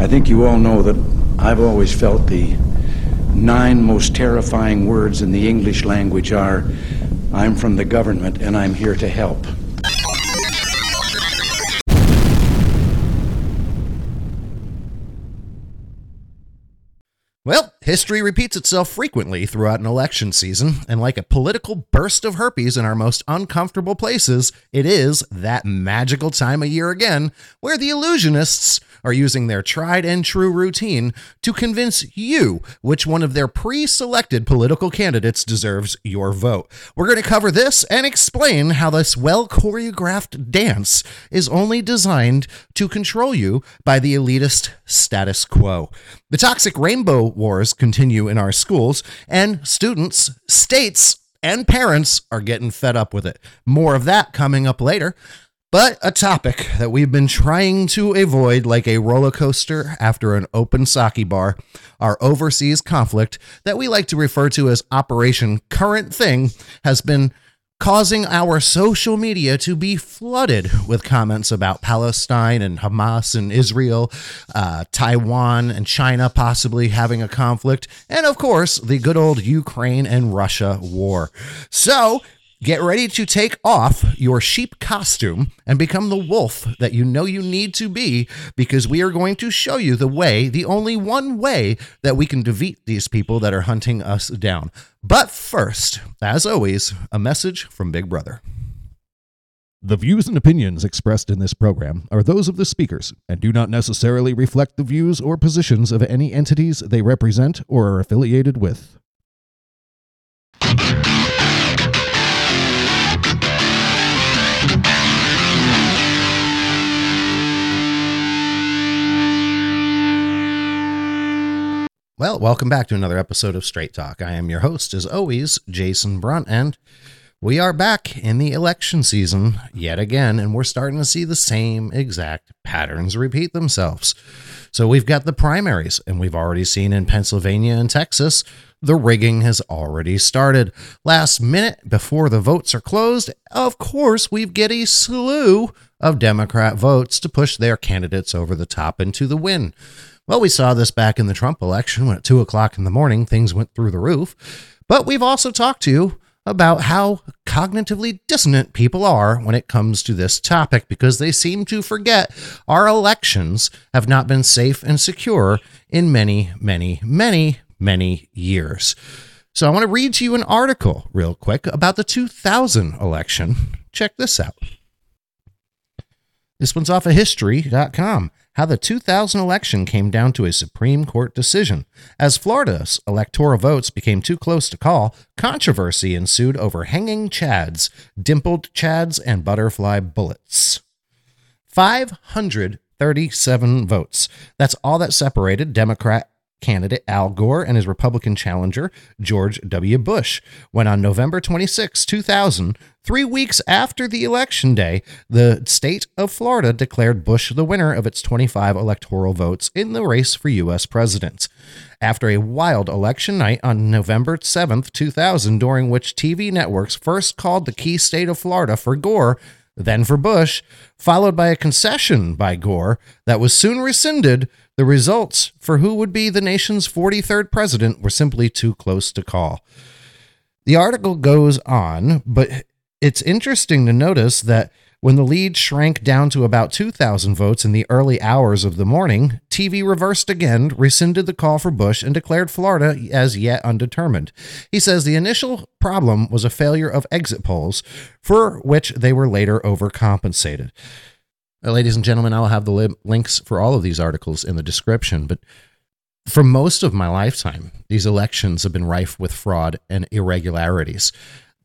I think you all know that I've always felt the 9 most terrifying words in the English language are, I'm from the government and I'm here to help. Well, history repeats itself frequently throughout an election season, and like a political burst of herpes in our most uncomfortable places, it is that magical time of year again where the illusionists are using their tried and true routine to convince you which one of their pre-selected political candidates deserves your vote. We're going to cover this and explain how this well-choreographed dance is only designed to control you by the elitist status quo. The toxic rainbow wars continue in our schools, and students, states, and parents are getting fed up with it. More of that coming up later, but a topic that we've been trying to avoid like a roller coaster after an open sake bar, our overseas conflict that we like to refer to as Operation Current Thing has been causing our social media to be flooded with comments about Palestine and Hamas and Israel, Taiwan and China possibly having a conflict, and of course, the good old Ukraine and Russia war. So get ready to take off your sheep costume and become the wolf that you know you need to be, because we are going to show you the way, the only one way that we can defeat these people that are hunting us down. But first, as always, a message from Big Brother. The views and opinions expressed in this program are those of the speakers and do not necessarily reflect the views or positions of any entities they represent or are affiliated with. Well, welcome back to another episode of Straight Talk. I am your host, as always, Jason Brunt, and we are back in the election season yet again, and we're starting to see the same exact patterns repeat themselves. So we've got the primaries, and we've already seen in Pennsylvania and Texas, the rigging has already started. Last minute, before the votes are closed, of course, we get a slew of Democrat votes to push their candidates over the top into the win. Well, we saw this back in the Trump election when at 2 o'clock in the morning, things went through the roof. But we've also talked to you about how cognitively dissonant people are when it comes to this topic, because they seem to forget our elections have not been safe and secure in many, many, many, many years. So I want to read to you an article real quick about the 2000 election. Check this out. This one's off of history.com. How the 2000 election came down to a Supreme Court decision. As Florida's electoral votes became too close to call, controversy ensued over hanging chads, dimpled chads, and butterfly bullets. 537 votes. That's all that separated Democrat candidate Al Gore and his Republican challenger, George W. Bush, when on November 26, 2000, 3 weeks after the election day, the state of Florida declared Bush the winner of its 25 electoral votes in the race for U.S. president. After a wild election night on November 7, 2000, during which TV networks first called the key state of Florida for Gore, then for Bush, followed by a concession by Gore that was soon rescinded, the results for who would be the nation's 43rd president were simply too close to call. The article goes on, but it's interesting to notice that when the lead shrank down to about 2,000 votes in the early hours of the morning, TV reversed again, rescinded the call for Bush, and declared Florida as yet undetermined. He says the initial problem was a failure of exit polls, for which they were later overcompensated. Now, ladies and gentlemen, I will have the links for all of these articles in the description, but for most of my lifetime, these elections have been rife with fraud and irregularities.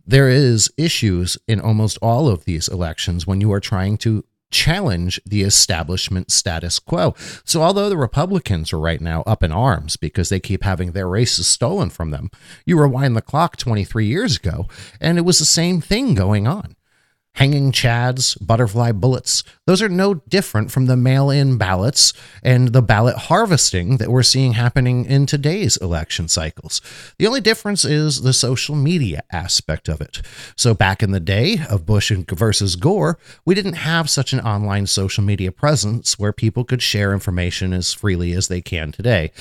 There is issues in almost all of these elections when you are trying to challenge the establishment status quo. So although the Republicans are right now up in arms because they keep having their races stolen from them, you rewind the clock 23 years ago, and it was the same thing going on. hanging chads, butterfly bullets. Those are no different from the mail-in ballots and the ballot harvesting that we're seeing happening in today's election cycles. The only difference is the social media aspect of it. So back in the day of Bush versus Gore, we didn't have such an online social media presence where people could share information as freely as they can today.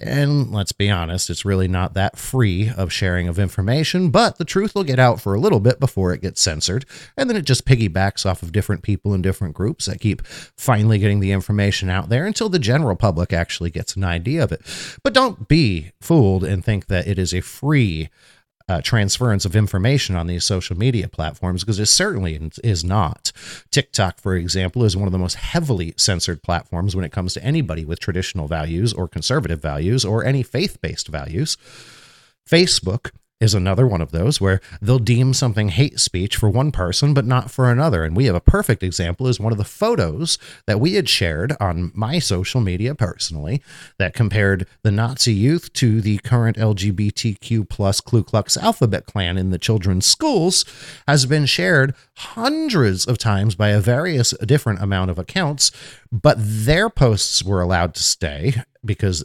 And let's be honest, it's really not that free of sharing of information, but the truth will get out for a little bit before it gets censored. And then it just piggybacks off of different people in different groups that keep finally getting the information out there until the general public actually gets an idea of it. But don't be fooled and think that it is a free transference of information on these social media platforms, because it certainly is not. TikTok, for example, is one of the most heavily censored platforms when it comes to anybody with traditional values or conservative values or any faith-based values. Facebook is another one of those where they'll deem something hate speech for one person, but not for another. And we have a perfect example is one of the photos that we had shared on my social media personally that compared the Nazi youth to the current LGBTQ plus Ku Klux Alphabet Klan in the children's schools has been shared hundreds of times by a various different amount of accounts, but their posts were allowed to stay because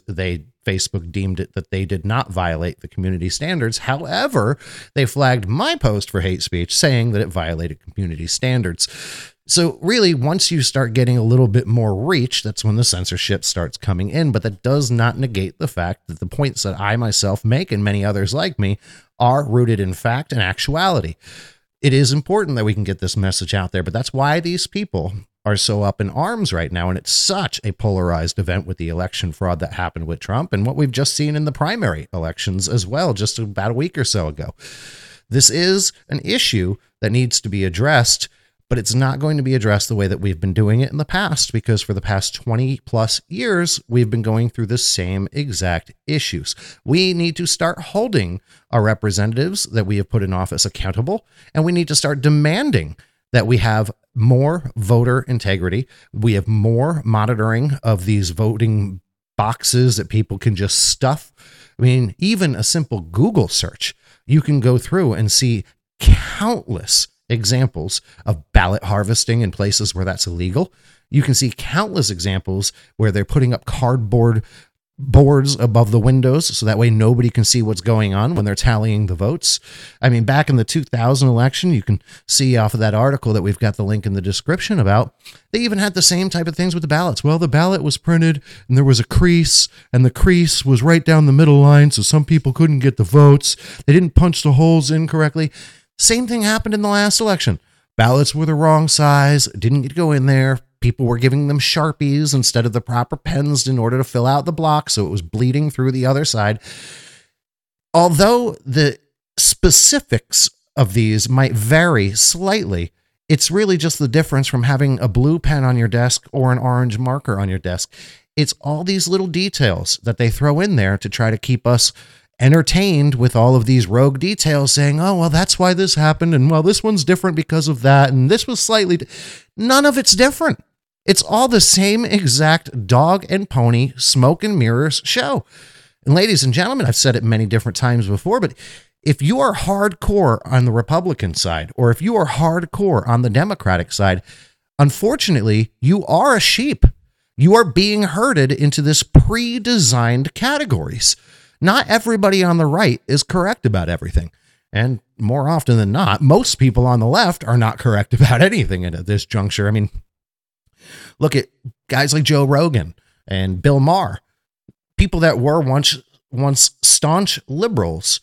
Facebook deemed it that they did not violate the community standards. However, they flagged my post for hate speech, saying that it violated community standards. So really, once you start getting a little bit more reach, that's when the censorship starts coming in. But that does not negate the fact that the points that I myself make and many others like me are rooted in fact and actuality. It is important that we can get this message out there, but that's why these people are so up in arms right now. And it's such a polarized event with the election fraud that happened with Trump and what we've just seen in the primary elections as well, just about a week or so ago. This is an issue that needs to be addressed, but it's not going to be addressed the way that we've been doing it in the past, because for the past 20 plus years, we've been going through the same exact issues. We need to start holding our representatives that we have put in office accountable, and we need to start demanding that we have more voter integrity. We have more monitoring of these voting boxes that people can just stuff. I mean, even a simple Google search, you can go through and see countless examples of ballot harvesting in places where that's illegal. You can see countless examples where they're putting up cardboard boards above the windows so that way nobody can see what's going on when they're tallying the votes. I mean, back in the 2000 election, you can see off of that article that we've got the link in the description about, they even had the same type of things with the ballots. Well, the ballot was printed and there was a crease, and the crease was right down the middle line, so some people couldn't get the votes. They didn't punch the holes in correctly. Same thing happened in the last election. Ballots were the wrong size, didn't get to go in there. People were giving them Sharpies instead of the proper pens in order to fill out the block, so it was bleeding through the other side. Although the specifics of these might vary slightly, it's really just the difference from having a blue pen on your desk or an orange marker on your desk. It's all these little details that they throw in there to try to keep us entertained with all of these rogue details, saying, oh, well, that's why this happened, and well, this one's different because of that, and this was slightly... None of it's different. It's all the same exact dog and pony, smoke and mirrors show. And ladies and gentlemen, I've said it many different times before, but if you are hardcore on the Republican side, or if you are hardcore on the Democratic side, unfortunately, you are a sheep. You are being herded into this pre-designed categories. Not everybody on the right is correct about everything. And more often than not, most people on the left are not correct about anything at this juncture. I mean, look at guys like Joe Rogan and Bill Maher, people that were once staunch liberals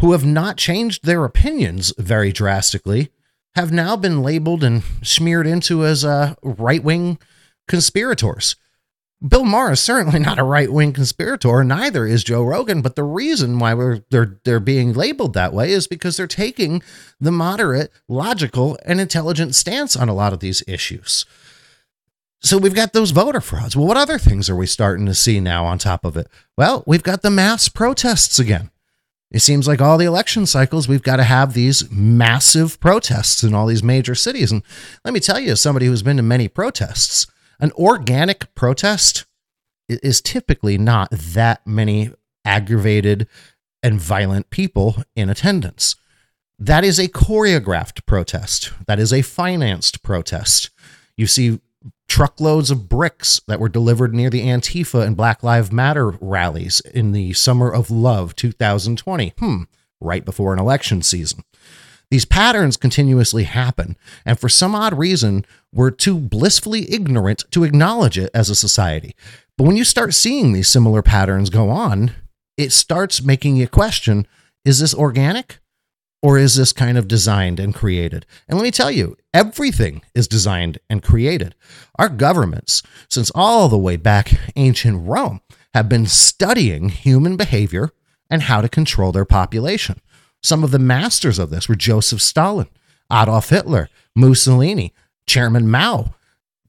who have not changed their opinions very drastically, have now been labeled and smeared into as right-wing conspirators. Bill Maher is certainly not a right-wing conspirator, neither is Joe Rogan, but the reason why they're being labeled that way is because they're taking the moderate, logical, and intelligent stance on a lot of these issues. So we've got those voter frauds. Well, what other things are we starting to see now on top of it? Well, we've got the mass protests again. It seems like all the election cycles, we've got to have these massive protests in all these major cities. And let me tell you, as somebody who's been to many protests, an organic protest is typically not that many aggravated and violent people in attendance. That is a choreographed protest. That is a financed protest. You see truckloads of bricks that were delivered near the Antifa and Black Lives Matter rallies in the summer of love 2020, right before an election season. These patterns continuously happen, and for some odd reason, we're too blissfully ignorant to acknowledge it as a society. But when you start seeing these similar patterns go on, it starts making you question, is this organic? Or is this kind of designed and created? And let me tell you, everything is designed and created. Our governments, since all the way back ancient Rome, have been studying human behavior and how to control their population. Some of the masters of this were Joseph Stalin, Adolf Hitler, Mussolini, Chairman Mao,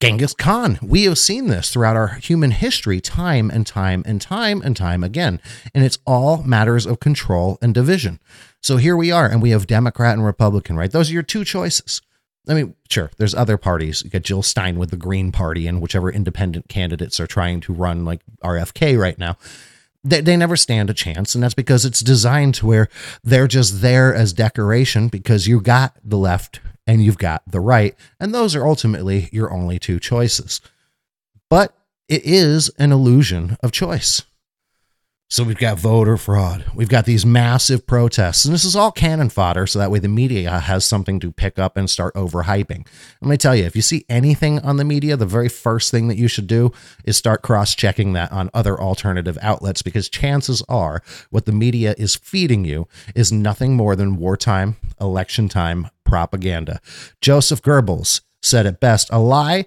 Genghis Khan. We have seen this throughout our human history time and time again, and it's all matters of control and division. So here we are, and we have Democrat and Republican, right? Those are your two choices. I mean, sure, there's other parties. You got Jill Stein with the Green Party and whichever independent candidates are trying to run like RFK right now. They never stand a chance, and that's because it's designed to where they're just there as decoration because you got the left and you've got the right, and those are ultimately your only two choices. But it is an illusion of choice. So we've got voter fraud. We've got these massive protests, and this is all cannon fodder, so that way the media has something to pick up and start overhyping. Let me tell you, if you see anything on the media, the very first thing that you should do is start cross-checking that on other alternative outlets, because chances are what the media is feeding you is nothing more than wartime, election time propaganda. Joseph Goebbels said it best, a lie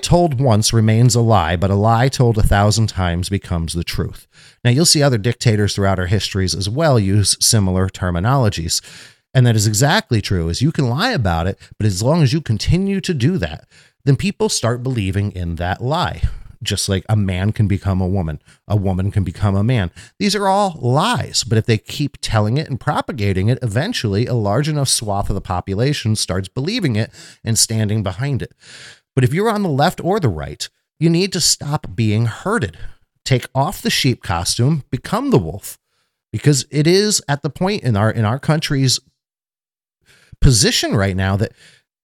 told once remains a lie, but a lie told 1,000 times becomes the truth. Now, you'll see other dictators throughout our histories as well use similar terminologies. And that is exactly true, is you can lie about it, but as long as you continue to do that, then people start believing in that lie. Just like a man can become a woman can become a man. These are all lies, but if they keep telling it and propagating it, eventually a large enough swath of the population starts believing it and standing behind it. But if you're on the left or the right, you need to stop being herded. Take off the sheep costume, become the wolf, because it is at the point in our country's position right now that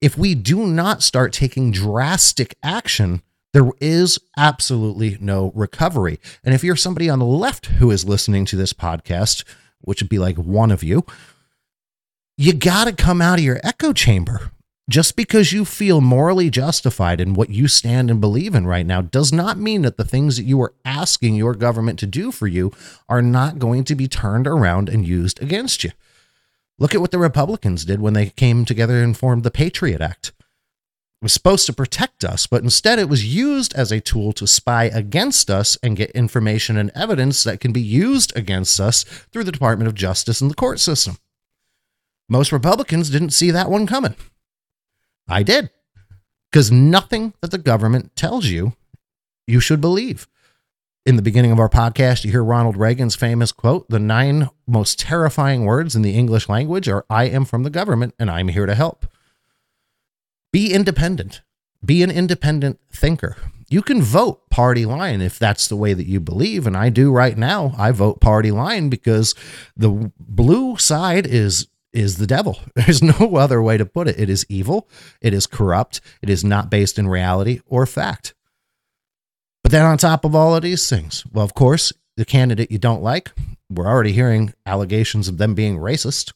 if we do not start taking drastic action, there is absolutely no recovery. And if you're somebody on the left who is listening to this podcast, which would be like one of you, you got to come out of your echo chamber. Just because you feel morally justified in what you stand and believe in right now does not mean that the things that you are asking your government to do for you are not going to be turned around and used against you. Look at what the Republicans did when they came together and formed the Patriot Act. Was supposed to protect us, but instead it was used as a tool to spy against us and get information and evidence that can be used against us through the Department of Justice and the court system. Most Republicans didn't see that one coming. I did, because nothing that the government tells you, you should believe. In the beginning of our podcast, you hear Ronald Reagan's famous quote, the 9 most terrifying words in the English language are, I am from the government and I'm here to help. Be independent. Be an independent thinker. You can vote party line if that's the way that you believe, and I do right now. I vote party line because the blue side is the devil. There's no other way to put it. It is evil. It is corrupt. It is not based in reality or fact. But then on top of all of these things, well, of course, the candidate you don't like, we're already hearing allegations of them being racist.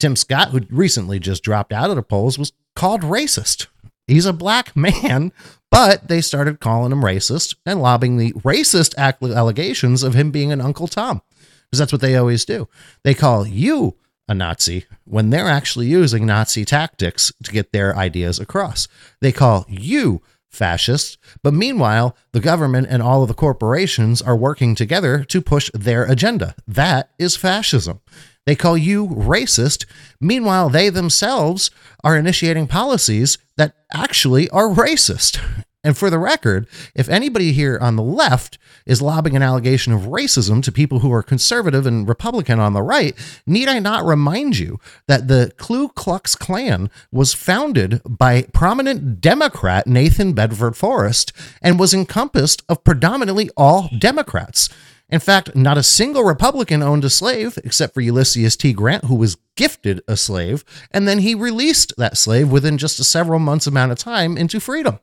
Tim Scott, who recently just dropped out of the polls, was called racist. He's a black man, but they started calling him racist and lobbing the racist allegations of him being an Uncle Tom, because that's what they always do. They call you a Nazi when they're actually using Nazi tactics to get their ideas across. They call you fascist, but meanwhile, the government and all of the corporations are working together to push their agenda. That is fascism. They call you racist. Meanwhile, they themselves are initiating policies that actually are racist. And for the record, if anybody here on the left is lobbing an allegation of racism to people who are conservative and Republican on the right, need I not remind you that the Ku Klux Klan was founded by prominent Democrat Nathan Bedford Forrest and was encompassed of predominantly all Democrats. In fact, not a single Republican owned a slave except for Ulysses T. Grant, who was gifted a slave, and then he released that slave within just a several months amount of time into freedom.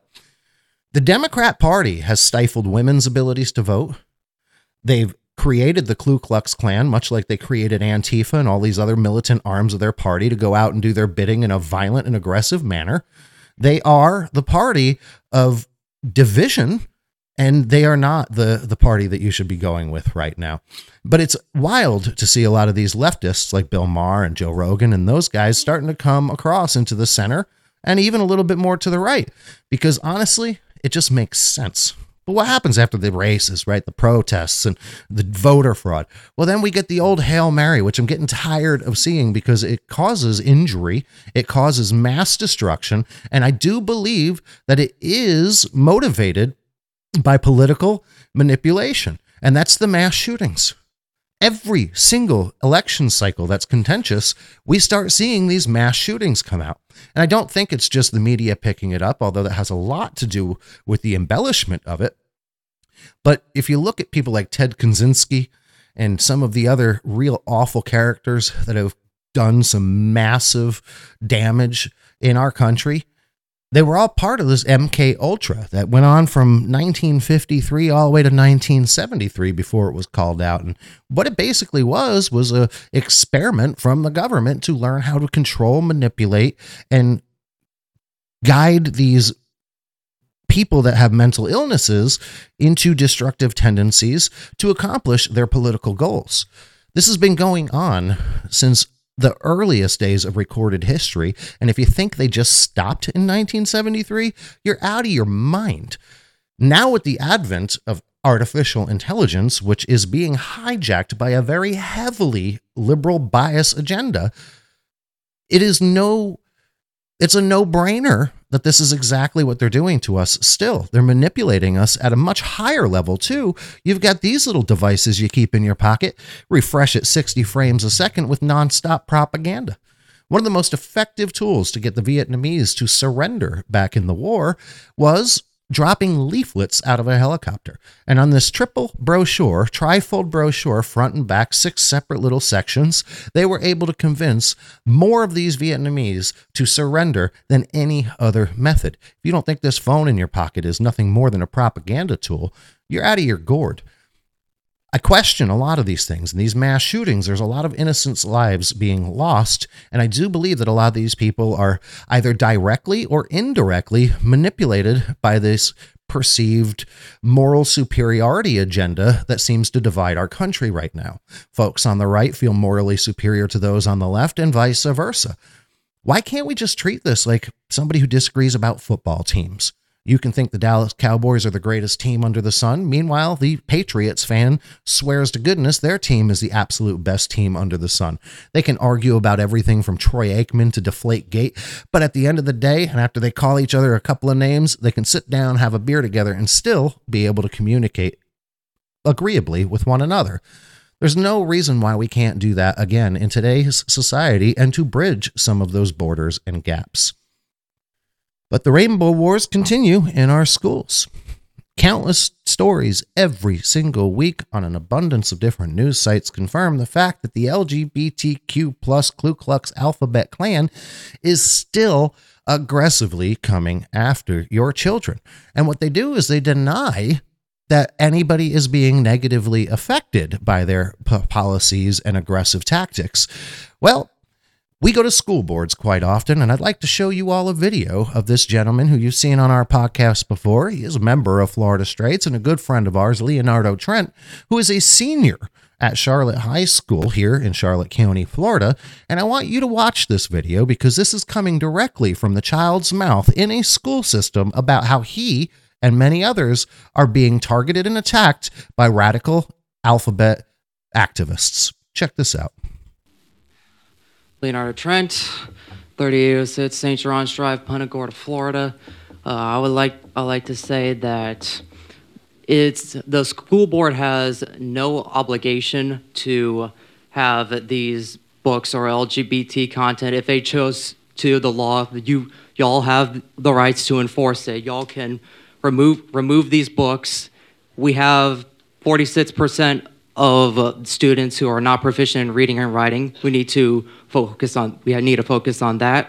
The Democrat Party has stifled women's abilities to vote. They've created the Ku Klux Klan, much like they created Antifa and all these other militant arms of their party to go out and do their bidding in a violent and aggressive manner. They are the party of division, and they are not the party that you should be going with right now. But it's wild to see a lot of these leftists like Bill Maher and Joe Rogan and those guys starting to come across into the center and even a little bit more to the right, because honestly, it just makes sense. But what happens after the races, right? The protests and the voter fraud. Well, then we get the old Hail Mary, which I'm getting tired of seeing because it causes injury. It causes mass destruction. And I do believe that it is motivated by political manipulation. And that's the mass shootings. Every single election cycle that's contentious, we start seeing these mass shootings come out. And I don't think it's just the media picking it up, although that has a lot to do with the embellishment of it. But if you look at people like Ted Kaczynski and some of the other real awful characters that have done some massive damage in our country, they were all part of this MK Ultra that went on from 1953 all the way to 1973 before it was called out. And what it basically was an experiment from the government to learn how to control, manipulate, and guide these people that have mental illnesses into destructive tendencies to accomplish their political goals. This has been going on since the earliest days of recorded history. And if you think they just stopped in 1973, you're out of your mind. Now with the advent of artificial intelligence, which is being hijacked by a very heavily liberal bias agenda, it's a no-brainer that this is exactly what they're doing to us still. They're manipulating us at a much higher level, too. You've got these little devices you keep in your pocket, refresh at 60 frames a second with nonstop propaganda. One of the most effective tools to get the Vietnamese to surrender back in the war was dropping leaflets out of a helicopter. And on this trifold brochure, front and back, 6 separate little sections, they were able to convince more of these Vietnamese to surrender than any other method. If you don't think this phone in your pocket is nothing more than a propaganda tool, you're out of your gourd. I question a lot of these things. In these mass shootings, there's a lot of innocent lives being lost. And I do believe that a lot of these people are either directly or indirectly manipulated by this perceived moral superiority agenda that seems to divide our country right now. Folks on the right feel morally superior to those on the left and vice versa. Why can't we just treat this like somebody who disagrees about football teams? You can think the Dallas Cowboys are the greatest team under the sun. Meanwhile, the Patriots fan swears to goodness their team is the absolute best team under the sun. They can argue about everything from Troy Aikman to Deflategate, but at the end of the day, and after they call each other a couple of names, they can sit down, have a beer together, and still be able to communicate agreeably with one another. There's no reason why we can't do that again in today's society and to bridge some of those borders and gaps. But the rainbow wars continue in our schools. Countless stories every single week on an abundance of different news sites confirm the fact that the LGBTQ plus Ku Klux Alphabet Klan is still aggressively coming after your children. And what they do is they deny that anybody is being negatively affected by their policies and aggressive tactics. Well, we go to school boards quite often, and I'd like to show you all a video of this gentleman who you've seen on our podcast before. He is a member of Florida Straits and a good friend of ours, Leonardo Trent, who is a senior at Charlotte High School here in Charlotte County, Florida. And I want you to watch this video because this is coming directly from the child's mouth in a school system about how he and many others are being targeted and attacked by radical alphabet activists. Check this out. Leonardo Trent, 30 years at St. Geron's Drive, Punta Gorda, Florida. I like to say that the school board has no obligation to have these books or LGBT content. If they chose to, the law, y'all have the rights to enforce it. Y'all can remove these books. We have 46% of students who are not proficient in reading and writing. We need to focus on, that.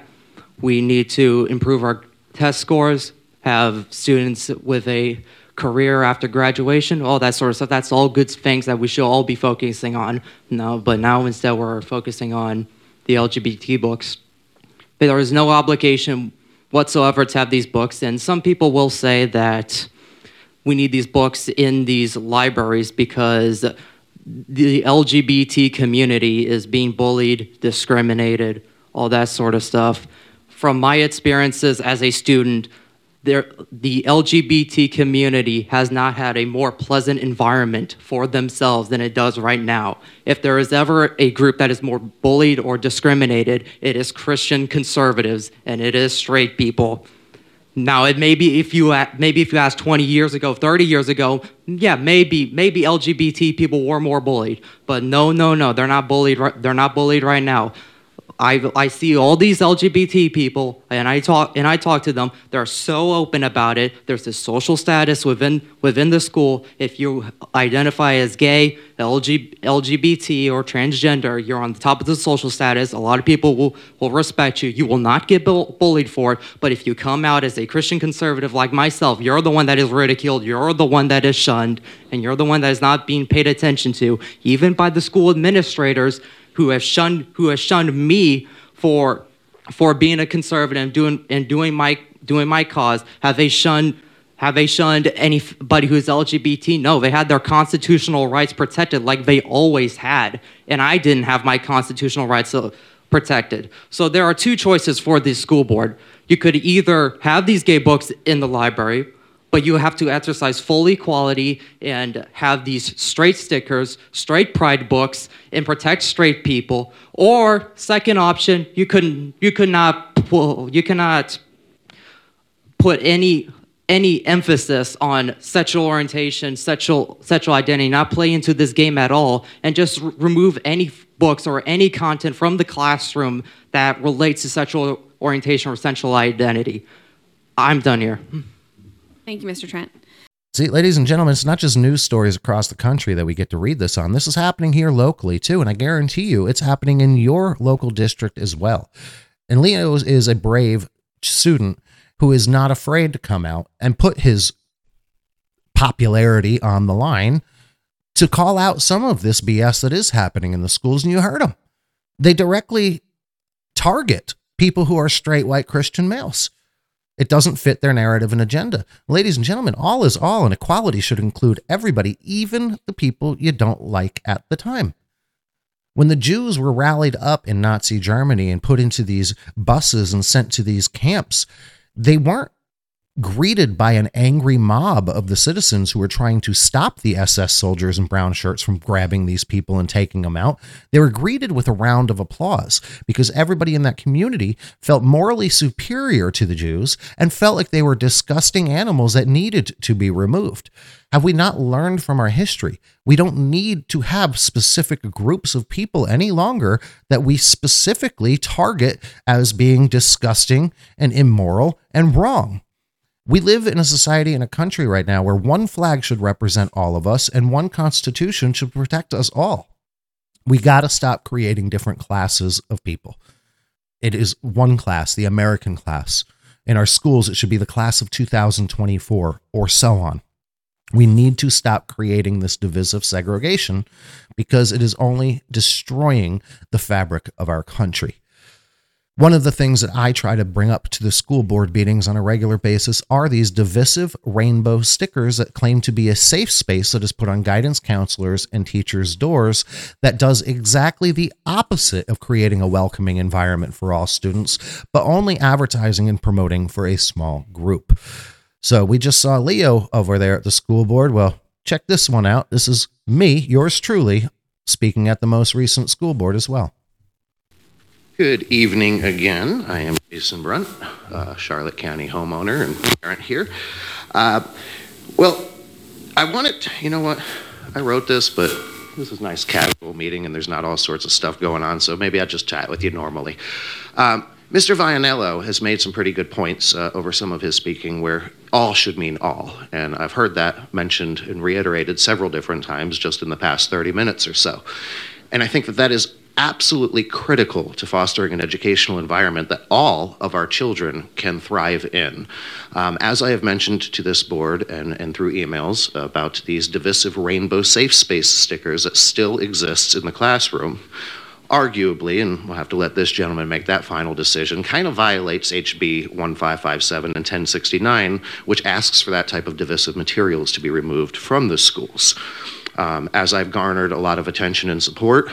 We need to improve our test scores, have students with a career after graduation, all that sort of stuff. That's all good things that we should all be focusing on now, but now instead we're focusing on the LGBT books. But there is no obligation whatsoever to have these books, and some people will say that we need these books in these libraries because the LGBT community is being bullied, discriminated, all that sort of stuff. From my experiences as a student, the LGBT community has not had a more pleasant environment for themselves than it does right now. If there is ever a group that is more bullied or discriminated, it is Christian conservatives and it is straight people. Now, it may be if you asked 20 years ago, 30 years ago, yeah, maybe LGBT people were more bullied, but no, they're not bullied. They're not bullied right now. I see all these LGBT people, and I talk to them. They're so open about it. There's this social status within the school. If you identify as gay, LGBT, or transgender, you're on the top of the social status. A lot of people will respect you. You will not get bullied for it. But if you come out as a Christian conservative like myself, you're the one that is ridiculed. You're the one that is shunned, and you're the one that is not being paid attention to, even by the school administrators, who have shunned me for being a conservative and doing my cause. Have they shunned anybody who's LGBT? No, they had their constitutional rights protected like they always had, and I didn't have my constitutional rights protected. So there are two choices for the school board. You could either have these gay books in the library, but you have to exercise full equality and have these straight stickers, straight pride books, and protect straight people. Or second option, you cannot put any emphasis on sexual orientation, sexual identity, not play into this game at all, and just remove any books or any content from the classroom that relates to sexual orientation or sexual identity. I'm done here. Thank you, Mr. Trent. See, ladies and gentlemen, it's not just news stories across the country that we get to read this on. This is happening here locally, too, and I guarantee you it's happening in your local district as well. And Leo is a brave student who is not afraid to come out and put his popularity on the line to call out some of this BS that is happening in the schools, and you heard him. They directly target people who are straight, white Christian males. It doesn't fit their narrative and agenda. Ladies and gentlemen, all is all, and equality should include everybody, even the people you don't like at the time. When the Jews were rallied up in Nazi Germany and put into these buses and sent to these camps, they weren't greeted by an angry mob of the citizens who were trying to stop the SS soldiers in brown shirts from grabbing these people and taking them out. They were greeted with a round of applause because everybody in that community felt morally superior to the Jews and felt like they were disgusting animals that needed to be removed. Have we not learned from our history? We don't need to have specific groups of people any longer that we specifically target as being disgusting and immoral and wrong. We live in a society and a country right now where one flag should represent all of us and one constitution should protect us all. We got to stop creating different classes of people. It is one class, the American class. In our schools, it should be the class of 2024 or so on. We need to stop creating this divisive segregation because it is only destroying the fabric of our country. One of the things that I try to bring up to the school board meetings on a regular basis are these divisive rainbow stickers that claim to be a safe space that is put on guidance counselors and teachers' doors that does exactly the opposite of creating a welcoming environment for all students, but only advertising and promoting for a small group. So we just saw Leo over there at the school board. Well, check this one out. This is me, yours truly, speaking at the most recent school board as well. Good evening again. I am Jason Brunt, Charlotte County homeowner and parent here. Well, I wanted to, you know what? I wrote this, but this is a nice casual meeting and there's not all sorts of stuff going on, so maybe I'll just chat with you normally. Mr. Vianello has made some pretty good points over some of his speaking where all should mean all, and I've heard that mentioned and reiterated several different times just in the past 30 minutes or so. And I think that that is absolutely critical to fostering an educational environment that all of our children can thrive in. As I have mentioned to this board and through emails about these divisive rainbow safe space stickers that still exists in the classroom, arguably, and we'll have to let this gentleman make that final decision, kind of violates HB 1557 and 1069, which asks for that type of divisive materials to be removed from the schools. As I've garnered a lot of attention and support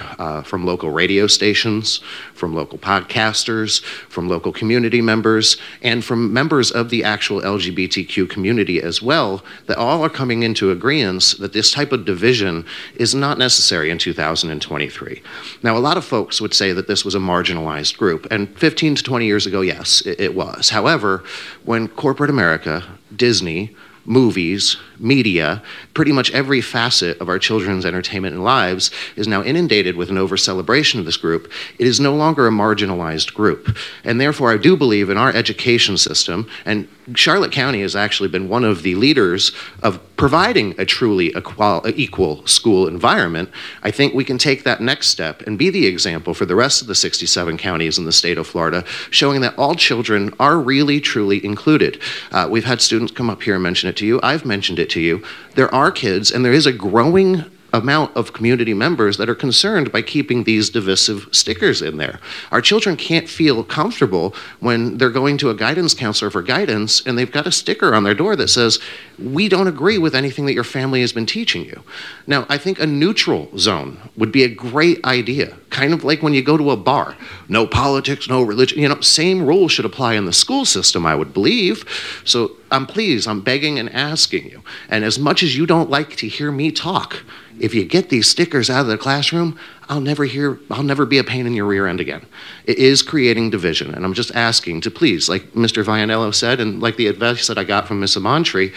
from local radio stations, from local podcasters, from local community members, and from members of the actual LGBTQ community as well, that all are coming into agreeance that this type of division is not necessary in 2023. Now, a lot of folks would say that this was a marginalized group, and 15 to 20 years ago, yes, it was. However, when corporate America, Disney, movies, media, pretty much every facet of our children's entertainment and lives is now inundated with an over-celebration of this group, it is no longer a marginalized group. And therefore, I do believe in our education system, and Charlotte County has actually been one of the leaders of providing a truly equal school environment. I think we can take that next step and be the example for the rest of the 67 counties in the state of Florida, showing that all children are really, truly included. We've had students come up here and mention it to you. I've mentioned it to you. There are kids, and there is a growing amount of community members that are concerned by keeping these divisive stickers in there. Our children can't feel comfortable when they're going to a guidance counselor for guidance and they've got a sticker on their door that says, "We don't agree with anything that your family has been teaching you." Now, I think a neutral zone would be a great idea, kind of like when you go to a bar. No politics, no religion, same rule should apply in the school system, I would believe. So I'm begging and asking you, and as much as you don't like to hear me talk, if you get these stickers out of the classroom, I'll never be a pain in your rear end again. It is creating division, and I'm just asking to please, like Mr. Vianello said, and like the advice that I got from Ms. Amantri,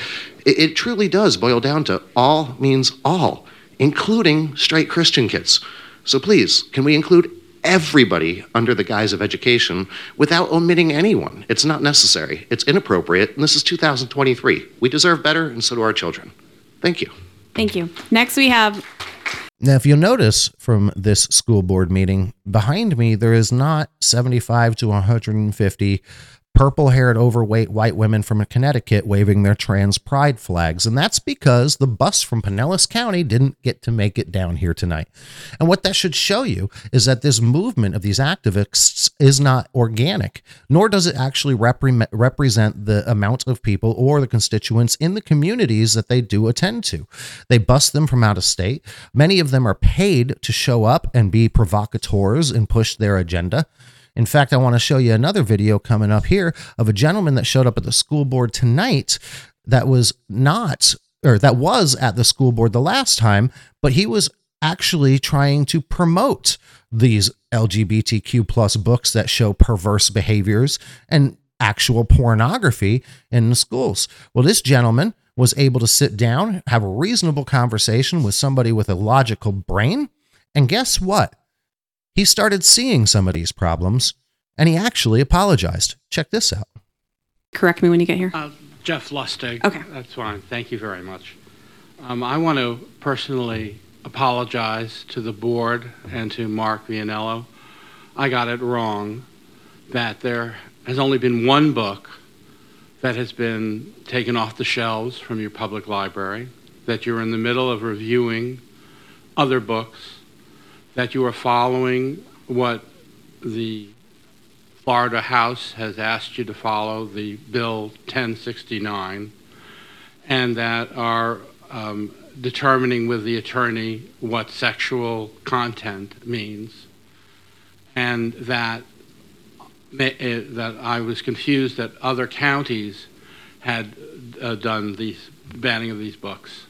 it truly does boil down to all means all, including straight Christian kids. So please, can we include everybody under the guise of education without omitting anyone? It's not necessary, it's inappropriate, and this is 2023. We deserve better, and so do our children. Thank you. Thank you. Next we have... Now, if you'll notice from this school board meeting, behind me, there is not 75 to 150 purple-haired, overweight white women from Connecticut waving their trans pride flags. And that's because the bus from Pinellas County didn't get to make it down here tonight. And what that should show you is that this movement of these activists is not organic, nor does it actually represent the amount of people or the constituents in the communities that they do attend to. They bust them from out of state. Many of them are paid to show up and be provocateurs and push their agenda. In fact, I want to show you another video coming up here of a gentleman that showed up at the school board tonight that was at the school board the last time, but he was actually trying to promote these LGBTQ plus books that show perverse behaviors and actual pornography in the schools. Well, this gentleman was able to sit down, have a reasonable conversation with somebody with a logical brain, and guess what? He started seeing some of these problems, and he actually apologized. Check this out. Correct me when you get here. Jeff Lustig. Okay. That's fine. Thank you very much. I want to personally apologize to the board and to Mark Vianello. I got it wrong that there has only been one book that has been taken off the shelves from your public library, that you're in the middle of reviewing other books, that you are following what the Florida House has asked you to follow, the Bill 1069, and that are determining with the attorney what sexual content means, and that I was confused that other counties had done the banning of these books.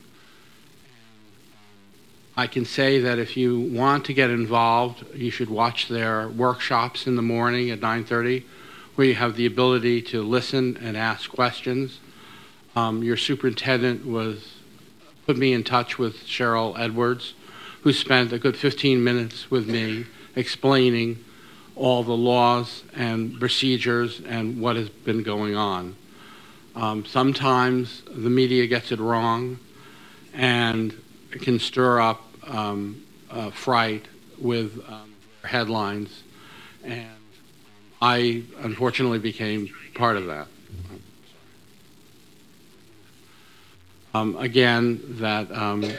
I can say that if you want to get involved, you should watch their workshops in the morning at 9:30, where you have the ability to listen and ask questions. Your superintendent put me in touch with Cheryl Edwards, who spent a good 15 minutes with me explaining all the laws and procedures and what has been going on. Sometimes the media gets it wrong and can stir up fright with headlines, and I unfortunately became part of that. Again, that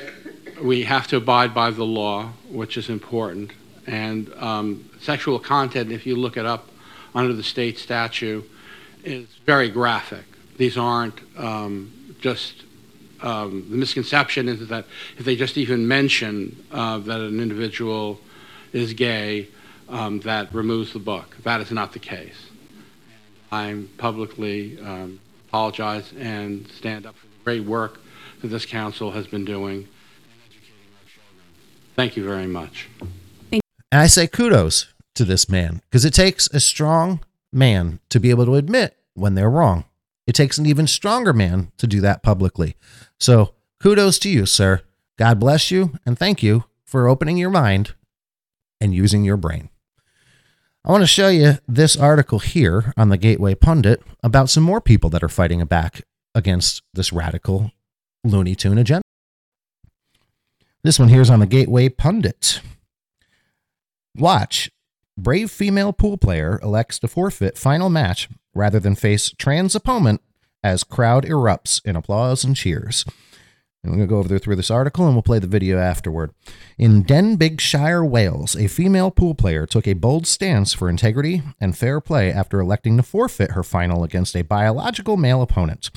we have to abide by the law, which is important, and sexual content, if you look it up under the state statute, is very graphic. These aren't the misconception is that if they just even mention that an individual is gay, that removes the book. That is not the case. I publicly apologize and stand up for the great work that this council has been doing. Thank you very much. And I say kudos to this man, because it takes a strong man to be able to admit when they're wrong. It takes an even stronger man to do that publicly. So kudos to you, sir. God bless you, and thank you for opening your mind and using your brain. I want to show you this article here on the Gateway Pundit about some more people that are fighting back against this radical Looney Tune agenda. This one here is on the Gateway Pundit. Watch. Brave female pool player elects to forfeit final match rather than face trans opponent as crowd erupts in applause and cheers. And we're going to go over through this article, and we'll play the video afterward. In Denbighshire, Wales, a female pool player took a bold stance for integrity and fair play after electing to forfeit her final against a biological male opponent.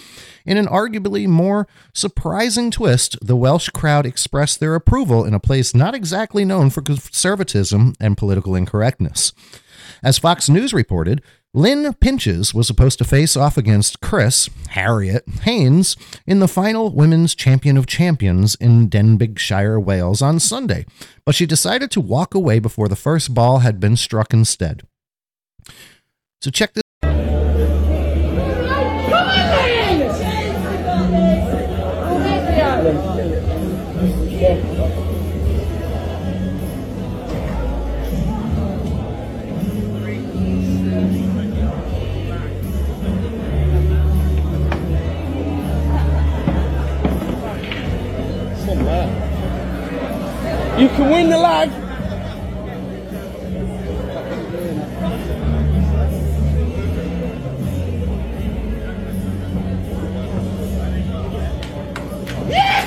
In an arguably more surprising twist, the Welsh crowd expressed their approval in a place not exactly known for conservatism and political incorrectness. As Fox News reported, Lynn Pinches was supposed to face off against Chris Harriet Haynes in the final Women's Champion of Champions in Denbighshire, Wales on Sunday, but she decided to walk away before the first ball had been struck instead. So check this. You can win the lag.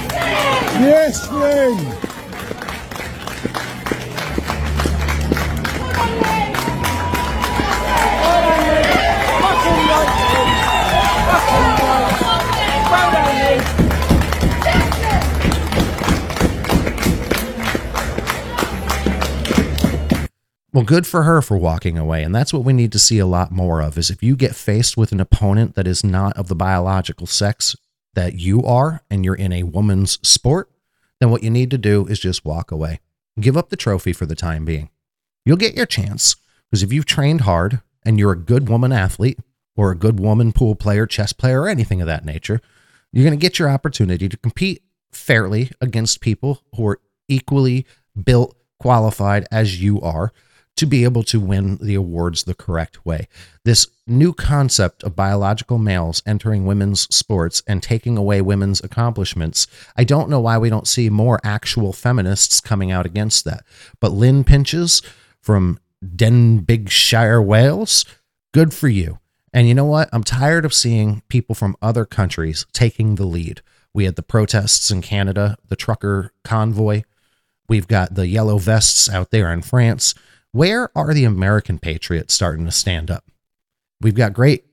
Yes, Lynn! Yes, Lynn! Well, good for her for walking away, and that's what we need to see a lot more of, is if you get faced with an opponent that is not of the biological sex that you are, and you're in a woman's sport, then what you need to do is just walk away. Give up the trophy for the time being. You'll get your chance, because if you've trained hard, and you're a good woman athlete, or a good woman pool player, chess player, or anything of that nature, you're going to get your opportunity to compete fairly against people who are equally built, qualified as you are, to be able to win the awards the correct way. This new concept of biological males entering women's sports and taking away women's accomplishments, I don't know why we don't see more actual feminists coming out against that. But Lynn Pinches from Denbighshire, Wales, good for you. And you know what? I'm tired of seeing people from other countries taking the lead. We had the protests in Canada, the trucker convoy. We've got the yellow vests out there in France. Where are the American patriots starting to stand up? We've got great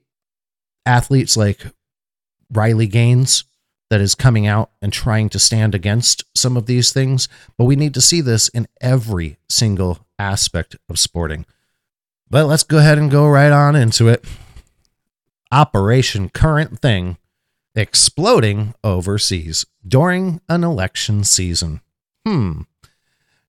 athletes like Riley Gaines that is coming out and trying to stand against some of these things, but we need to see this in every single aspect of sporting. But let's go ahead and go right on into it. Operation Current Thing exploding overseas during an election season.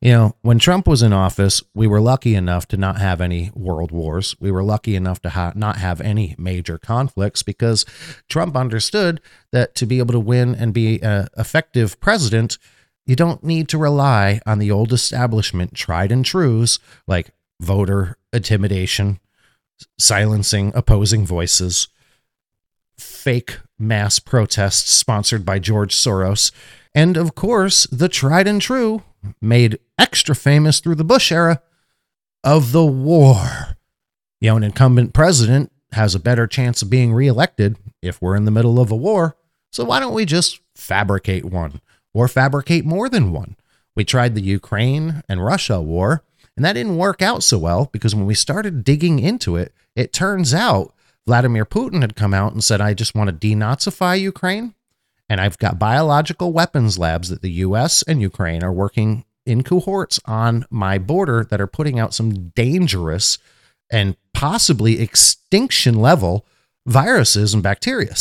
You know, when Trump was in office, we were lucky enough to not have any world wars. We were lucky enough to not have any major conflicts, because Trump understood that to be able to win and be an effective president, you don't need to rely on the old establishment tried and trues like voter intimidation, silencing opposing voices, fake mass protests sponsored by George Soros, and of course, the tried and true, made extra famous through the Bush era, of the war. You know, an incumbent president has a better chance of being reelected if we're in the middle of a war. So why don't we just fabricate one, or fabricate more than one? We tried the Ukraine and Russia war, and that didn't work out so well, because when we started digging into it, it turns out Vladimir Putin had come out and said, I just want to denazify Ukraine. And I've got biological weapons labs that the U.S. and Ukraine are working in cohorts on my border that are putting out some dangerous and possibly extinction level viruses and bacteria.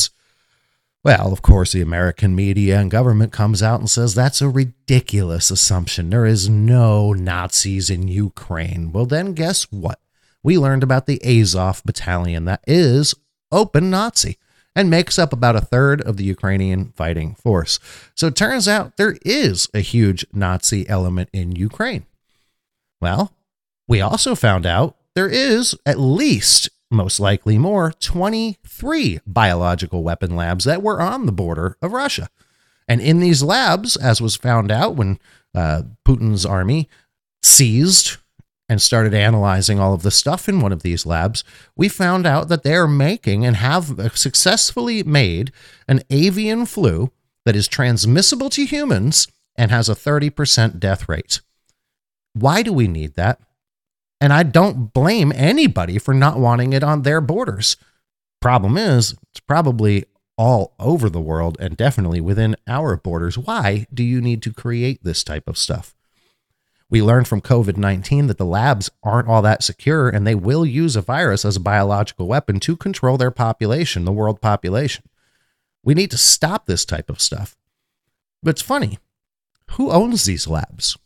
Well, of course, the American media and government comes out and says that's a ridiculous assumption. There is no Nazis in Ukraine. Well, then guess what? We learned about the Azov battalion that is open Nazi and makes up about a third of the Ukrainian fighting force. So it turns out there is a huge Nazi element in Ukraine. Well, we also found out there is at least, most likely more, 23 biological weapon labs that were on the border of Russia. And in these labs, as was found out when Putin's army seized and started analyzing all of the stuff in one of these labs, we found out that they're making and have successfully made an avian flu that is transmissible to humans and has a 30% death rate. Why do we need that? And I don't blame anybody for not wanting it on their borders. Problem is, it's probably all over the world and definitely within our borders. Why do you need to create this type of stuff? We learned from COVID-19 that the labs aren't all that secure, and they will use a virus as a biological weapon to control their population, the world population. We need to stop this type of stuff. But it's funny. Who owns these labs?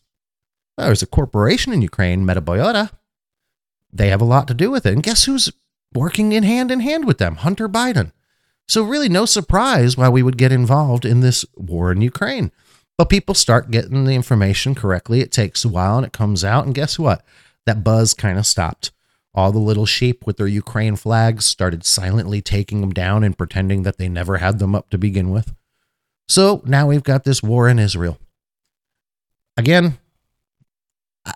Well, there's a corporation in Ukraine, Metaboyota. They have a lot to do with it. And guess who's working in hand with them? Hunter Biden. So really no surprise why we would get involved in this war in Ukraine. But people start getting the information correctly. It takes a while and it comes out. And guess what? That buzz kind of stopped. All the little sheep with their Ukraine flags started silently taking them down and pretending that they never had them up to begin with. So now we've got this war in Israel. Again,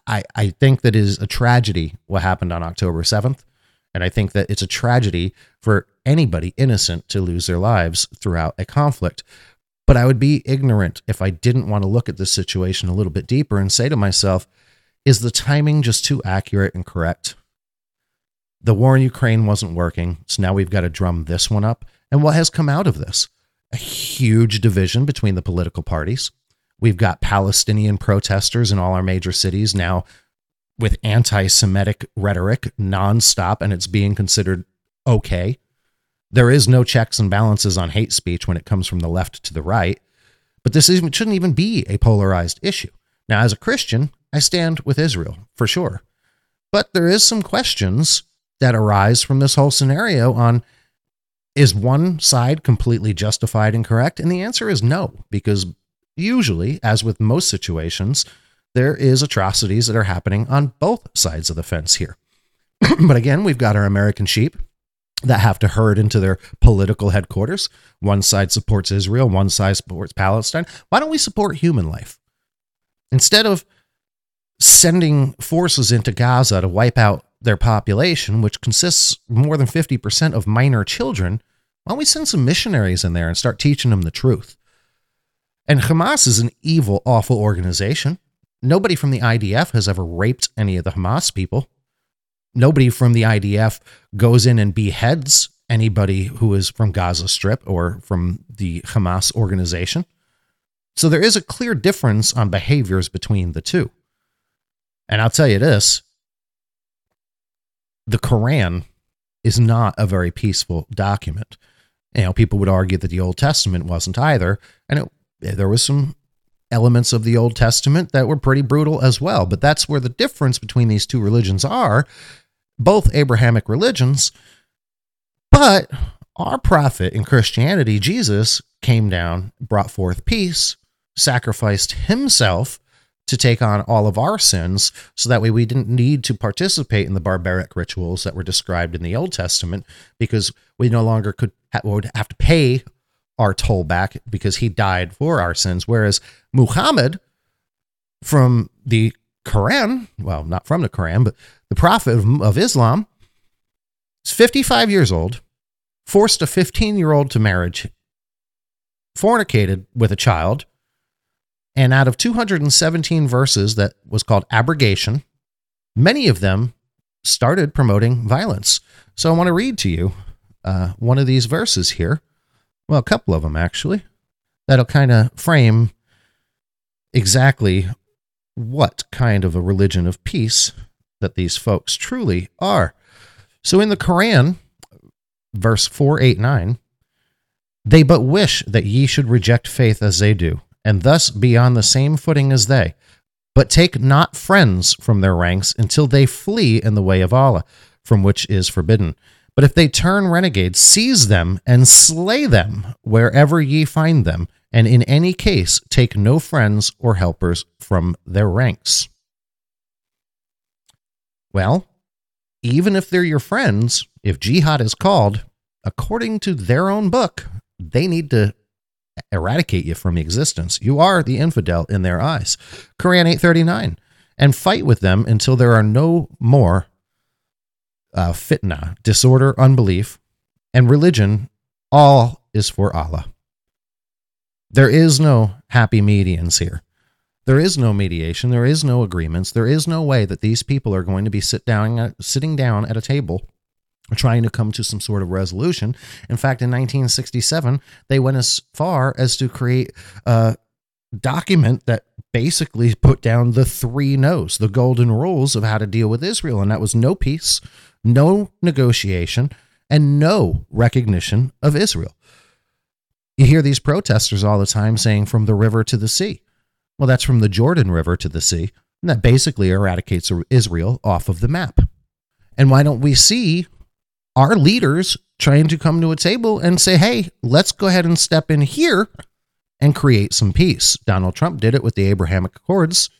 I think that is a tragedy what happened on October 7th. And I think that it's a tragedy for anybody innocent to lose their lives throughout a conflict. But I would be ignorant if I didn't want to look at this situation a little bit deeper and say to myself, is the timing just too accurate and correct? The war in Ukraine wasn't working, so now we've got to drum this one up. And what has come out of this? A huge division between the political parties. We've got Palestinian protesters in all our major cities now with anti-Semitic rhetoric nonstop, and it's being considered okay. There is no checks and balances on hate speech when it comes from the left to the right, but this shouldn't even be a polarized issue. Now, as a Christian, I stand with Israel for sure, but there is some questions that arise from this whole scenario on, is one side completely justified and correct? And the answer is no, because usually, as with most situations, there is atrocities that are happening on both sides of the fence here. But again, we've got our American sheep that have to herd into their political headquarters. One side supports Israel, one side supports Palestine. Why don't we support human life? Instead of sending forces into Gaza to wipe out their population, which consists more than 50% of minor children, why don't we send some missionaries in there and start teaching them the truth? And Hamas is an evil, awful organization. Nobody from the IDF has ever raped any of the Hamas people. Nobody from the IDF goes in and beheads anybody who is from Gaza Strip or from the Hamas organization. So there is a clear difference on behaviors between the two. And I'll tell you this, the Quran is not a very peaceful document. You know, people would argue that the Old Testament wasn't either. And there was some elements of the Old Testament that were pretty brutal as well. But that's where the difference between these two religions are. Both Abrahamic religions, but our prophet in Christianity, Jesus, came down, brought forth peace, sacrificed himself to take on all of our sins, so that way we didn't need to participate in the barbaric rituals that were described in the Old Testament, because we no longer would have to pay our toll back because he died for our sins. Whereas Muhammad from the Quran, well, not from the Quran, but the prophet of Islam, is 55 years old, forced a 15-year-old to marriage, fornicated with a child, and out of 217 verses that was called abrogation, many of them started promoting violence. So I want to read to you one of these verses here. Well, a couple of them, actually. That'll kind of frame exactly what kind of a religion of peace that these folks truly are. So in the Quran, verse 489, "They but wish that ye should reject faith as they do, and thus be on the same footing as they. But take not friends from their ranks until they flee in the way of Allah, from which is forbidden. But if they turn renegades, seize them and slay them wherever ye find them, and in any case take no friends or helpers from their ranks." Well, even if they're your friends, if jihad is called, according to their own book, they need to eradicate you from existence. You are the infidel in their eyes. Quran 839, "And fight with them until there are no more fitna, disorder, unbelief, and religion. All is for Allah." There is no happy medians here. There is no mediation. There is no agreements. There is no way that these people are going to be sitting down at a table trying to come to some sort of resolution. In fact, in 1967, they went as far as to create a document that basically put down the three no's, the golden rules of how to deal with Israel. And that was no peace, no negotiation, and no recognition of Israel. You hear these protesters all the time saying from the river to the sea. Well, that's from the Jordan River to the sea. And that basically eradicates Israel off of the map. And why don't we see our leaders trying to come to a table and say, hey, let's go ahead and step in here and create some peace? Donald Trump did it with the Abrahamic Accords.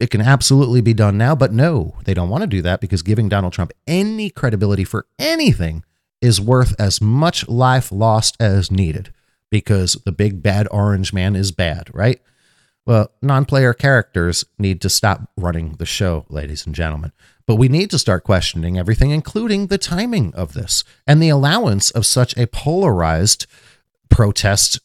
It can absolutely be done now, but no, they don't want to do that, because giving Donald Trump any credibility for anything is worth as much life lost as needed, because the big bad orange man is bad, right? Well, non-player characters need to stop running the show, ladies and gentlemen. But we need to start questioning everything, including the timing of this and the allowance of such a polarized protest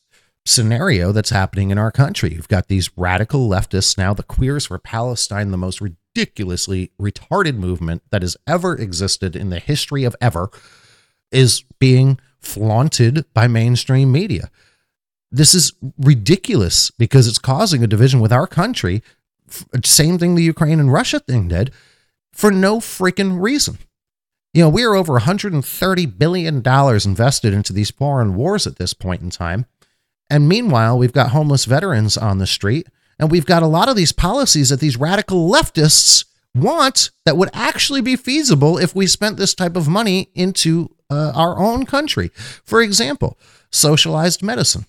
scenario that's happening in our country. You've got these radical leftists now, the Queers for Palestine, the most ridiculously retarded movement that has ever existed in the history of ever, is being flaunted by mainstream media. This is ridiculous because it's causing a division with our country. Same thing the Ukraine and Russia thing did. For no freaking reason. You know, we are over $130 billion invested into these foreign wars at this point in time. And meanwhile, we've got homeless veterans on the street, and we've got a lot of these policies that these radical leftists want that would actually be feasible if we spent this type of money into our own country. For example, socialized medicine.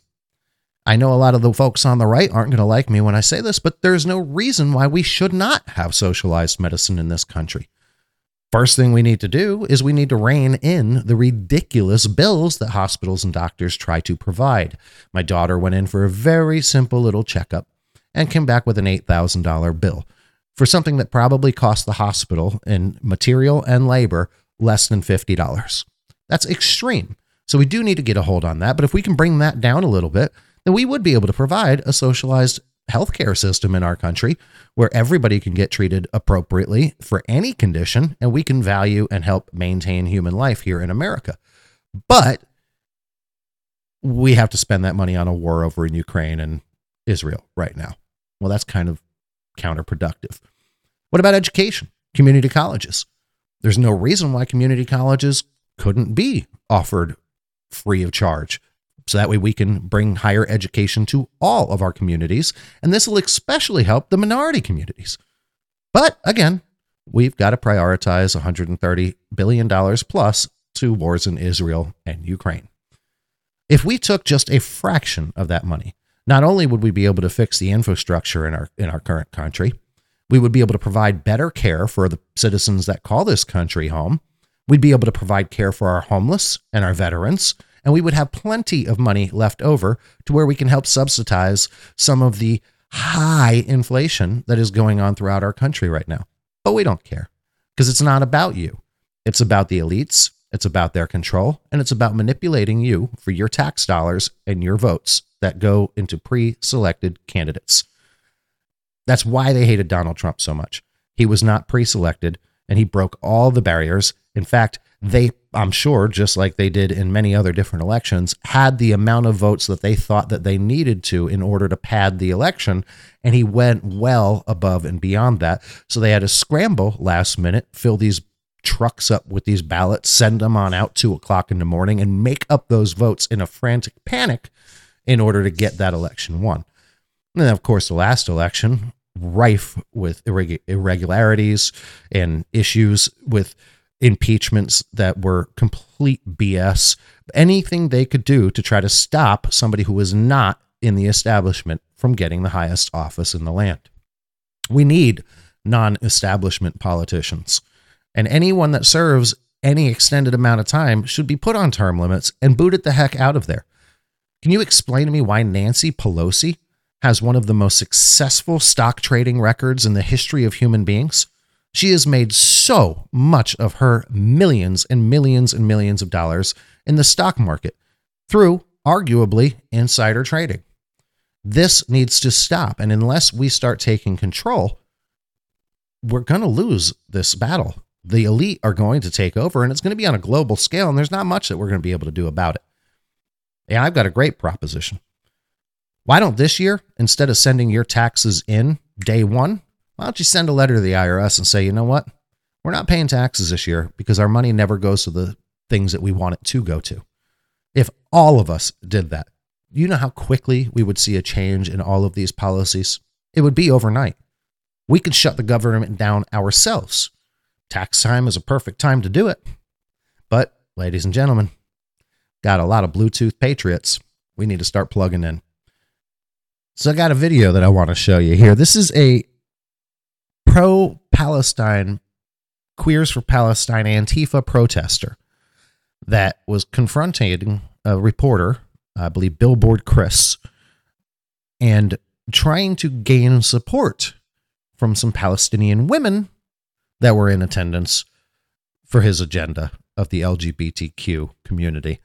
I know a lot of the folks on the right aren't going to like me when I say this, but there's no reason why we should not have socialized medicine in this country. First thing we need to do is we need to rein in the ridiculous bills that hospitals and doctors try to provide. My daughter went in for a very simple little checkup and came back with an $8,000 bill for something that probably cost the hospital in material and labor less than $50. That's extreme. So we do need to get a hold on that. But if we can bring that down a little bit, then we would be able to provide a socialized healthcare system in our country where everybody can get treated appropriately for any condition, and we can value and help maintain human life here in America. But we have to spend that money on a war over in Ukraine and Israel right now. Well, that's kind of counterproductive. What about education? Community colleges. There's no reason why community colleges couldn't be offered free of charge, so that way we can bring higher education to all of our communities. And this will especially help the minority communities. But again, we've got to prioritize $130 billion plus to wars in Israel and Ukraine. If we took just a fraction of that money Not only would we be able to fix the infrastructure in our current country, we would be able to provide better care for the citizens that call this country home. We'd be able to provide care for our homeless and our veterans, and we would have plenty of money left over to where we can help subsidize some of the high inflation that is going on throughout our country right now. But we don't care, because it's not about you. It's about the elites. It's about their control, and it's about manipulating you for your tax dollars and your votes that go into pre-selected candidates. That's why they hated Donald Trump so much. He was not pre-selected, and he broke all the barriers. In fact, they, I'm sure, just like they did in many other different elections, had the amount of votes that they thought that they needed to in order to pad the election, and he went well above and beyond that. So they had to scramble last minute, fill these trucks up with these ballots, send them on out 2:00 in the morning, and make up those votes in a frantic panic in order to get that election won. And then, of course, the last election, rife with irregularities and issues with impeachments that were complete BS, anything they could do to try to stop somebody who was not in the establishment from getting the highest office in the land. We need non-establishment politicians. And anyone that serves any extended amount of time should be put on term limits and booted the heck out of there. Can you explain to me why Nancy Pelosi has one of the most successful stock trading records in the history of human beings? She has made so much of her millions and millions and millions of dollars in the stock market through, arguably, insider trading. This needs to stop. And unless we start taking control, we're going to lose this battle. The elite are going to take over, and it's going to be on a global scale, and there's not much that we're going to be able to do about it. And I've got a great proposition. Why don't this year, instead of sending your taxes in day one, why don't you send a letter to the IRS and say, you know what? We're not paying taxes this year because our money never goes to the things that we want it to go to. If all of us did that, you know how quickly we would see a change in all of these policies? It would be overnight. We could shut the government down ourselves. Tax time is a perfect time to do it. But, ladies and gentlemen, got a lot of Bluetooth patriots. We need to start plugging in. So I got a video that I want to show you here. This is a pro-Palestine, Queers for Palestine Antifa protester that was confronting a reporter, I believe Billboard Chris, and trying to gain support from some Palestinian women that were in attendance for his agenda of the LGBTQ community.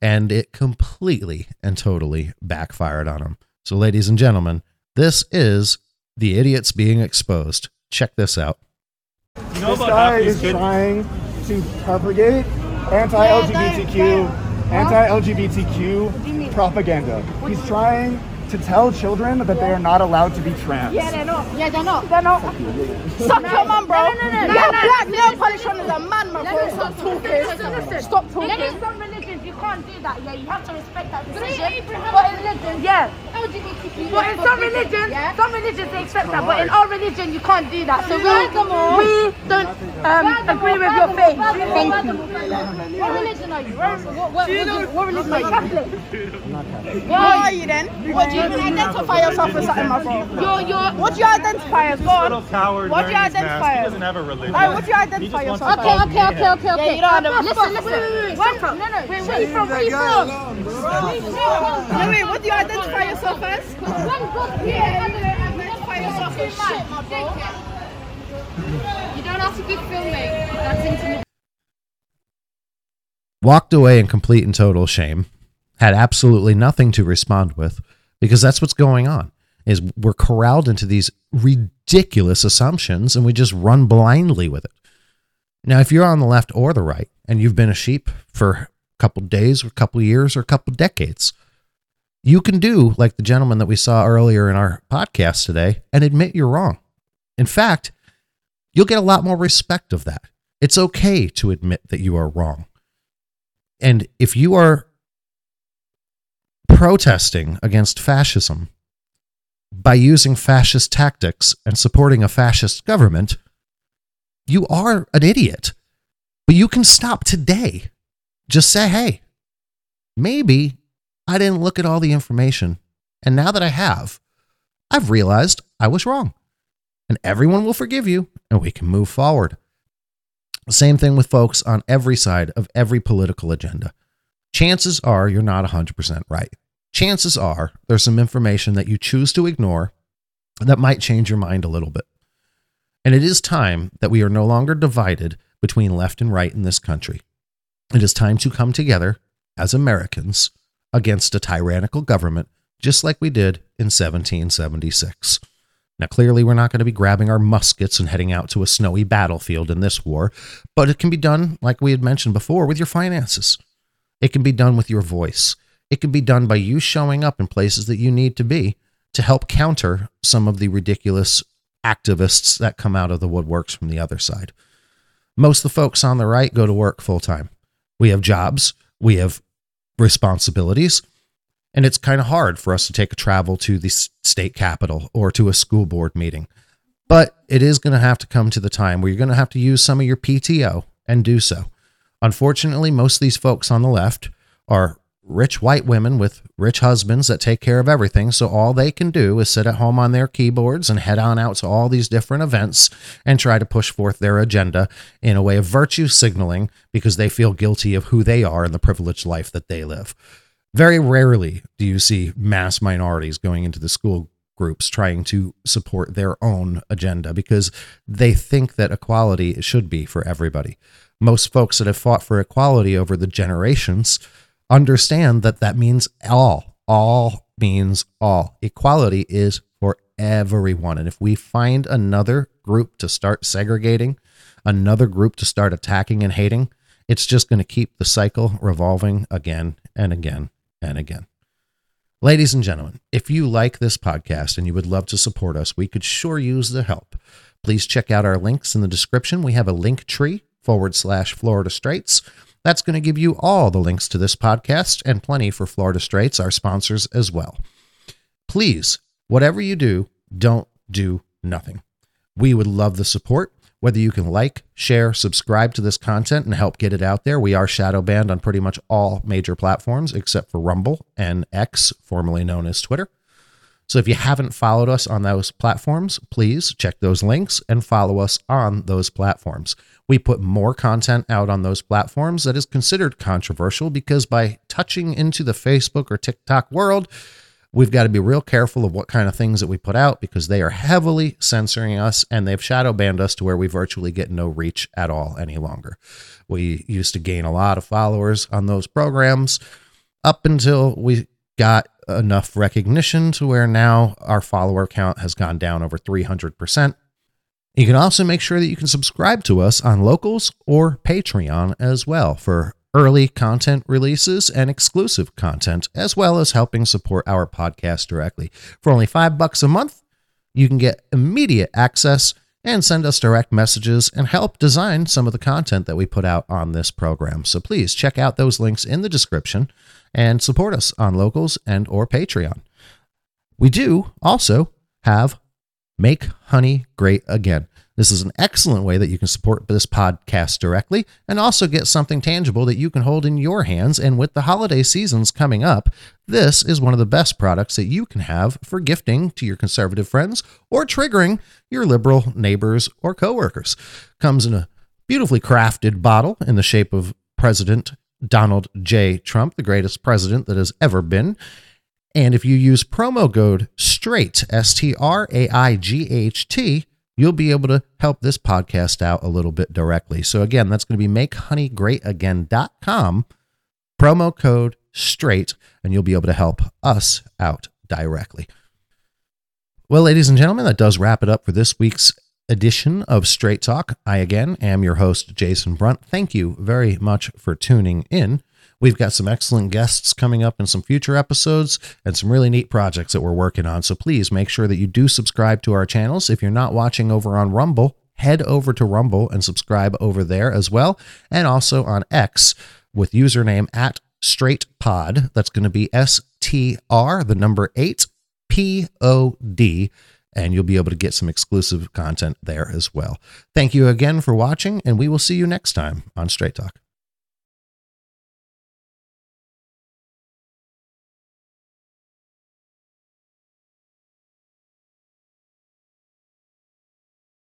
And it completely and totally backfired on him. So, ladies and gentlemen, this is the idiots being exposed. Check this out. You know, this guy is trying to propagate anti-LGBTQ propaganda. He's trying to tell children that they are not allowed to be trans. Suck your mum, bro. You're black, nail polish on the man, my boy. Stop talking. Stop talking. It's not religion. You can't do that. Yeah, you have to respect that decision. But religion, yeah. LGBTQ. But in some religions they accept that. But in our religion, you can't do that. So we don't agree with your faith. What religion are you? What religion are you? Catholic. Why are you then? What do you identify yourself as? Something, my bro? What do you identify as? God? What do you identify as? He doesn't have a religion. What do you identify yourself as? Okay. You don't have a religion. Listen. Wait, what do you identify yourself as? Identify yourself as shit, my bro. You don't have to keep filming. That's intimate. Walked away in complete and total shame. Had absolutely nothing to respond with. Because that's what's going on, is we're corralled into these ridiculous assumptions and we just run blindly with it. Now, if you're on the left or the right and you've been a sheep for a couple days or a couple years or a couple decades, you can do like the gentleman that we saw earlier in our podcast today and admit you're wrong. In fact, you'll get a lot more respect of that. It's okay to admit that you are wrong. And if you are protesting against fascism by using fascist tactics and supporting a fascist government, you are an idiot. But you can stop today. Just say, hey, maybe I didn't look at all the information And now that I have, I've realized I was wrong. And everyone will forgive you, and we can move forward. Same thing with folks on every side of every political agenda. Chances are you're not 100% right. Chances are there's some information that you choose to ignore that might change your mind a little bit. And it is time that we are no longer divided between left and right in this country. It is time to come together as Americans against a tyrannical government, just like we did in 1776. Now, clearly, we're not going to be grabbing our muskets and heading out to a snowy battlefield in this war, but it can be done, like we had mentioned before, with your finances. It can be done with your voice. It can be done by you showing up in places that you need to be to help counter some of the ridiculous activists that come out of the woodworks from the other side. Most of the folks on the right go to work full time. We have jobs. We have responsibilities. And it's kind of hard for us to take a travel to the state capitol or to a school board meeting. But it is going to have to come to the time where you're going to have to use some of your PTO and do so. Unfortunately, most of these folks on the left are rich white women with rich husbands that take care of everything. So all they can do is sit at home on their keyboards and head on out to all these different events and try to push forth their agenda in a way of virtue signaling because they feel guilty of who they are and the privileged life that they live. Very rarely do you see mass minorities going into the school groups trying to support their own agenda because they think that equality should be for everybody. Most folks that have fought for equality over the generations understand that that means all. All means all. Equality is for everyone. And if we find another group to start segregating, another group to start attacking and hating, it's just going to keep the cycle revolving again and again and again. Ladies and gentlemen, if you like this podcast and you would love to support us, we could sure use the help. Please check out our links in the description. We have a Linktree/Florida Straits. That's going to give you all the links to this podcast and plenty for Florida Straits, our sponsors as well. Please, whatever you do, don't do nothing. We would love the support. Whether you can like, share, subscribe to this content and help get it out there. We are shadow banned on pretty much all major platforms except for Rumble and X, formerly known as Twitter. So if you haven't followed us on those platforms, please check those links and follow us on those platforms. We put more content out on those platforms that is considered controversial because by touching into the Facebook or TikTok world, we've got to be real careful of what kind of things that we put out because they are heavily censoring us and they've shadow banned us to where we virtually get no reach at all any longer. We used to gain a lot of followers on those programs up until we got enough recognition to where now our follower count has gone down over 300%. You can also make sure that you can subscribe to us on Locals or Patreon as well for early content releases and exclusive content, as well as helping support our podcast directly. For only $5 a month, you can get immediate access and send us direct messages and help design some of the content that we put out on this program. So please check out those links in the description and support us on Locals and or Patreon. We do also have Make Honey Great Again. This is an excellent way that you can support this podcast directly and also get something tangible that you can hold in your hands. And with the holiday seasons coming up, this is one of the best products that you can have for gifting to your conservative friends or triggering your liberal neighbors or coworkers. Comes in a beautifully crafted bottle in the shape of President Donald J. Trump, the greatest president that has ever been. And if you use promo code STRAIGHT, STRAIGHT, you'll be able to help this podcast out a little bit directly. So again, that's going to be makehoneygreenagain.com, promo code STRAIGHT, and you'll be able to help us out directly. Well, ladies and gentlemen, that does wrap it up for this week's edition of Straight Talk. I, again, am your host, Jason Brunt. Thank you very much for tuning in. We've got some excellent guests coming up in some future episodes and some really neat projects that we're working on. So please make sure that you do subscribe to our channels. If you're not watching over on Rumble, head over to Rumble and subscribe over there as well. And also on X with username at Straight Pod. That's going to be STR8POD. And you'll be able to get some exclusive content there as well. Thank you again for watching, and we will see you next time on Straight Talk.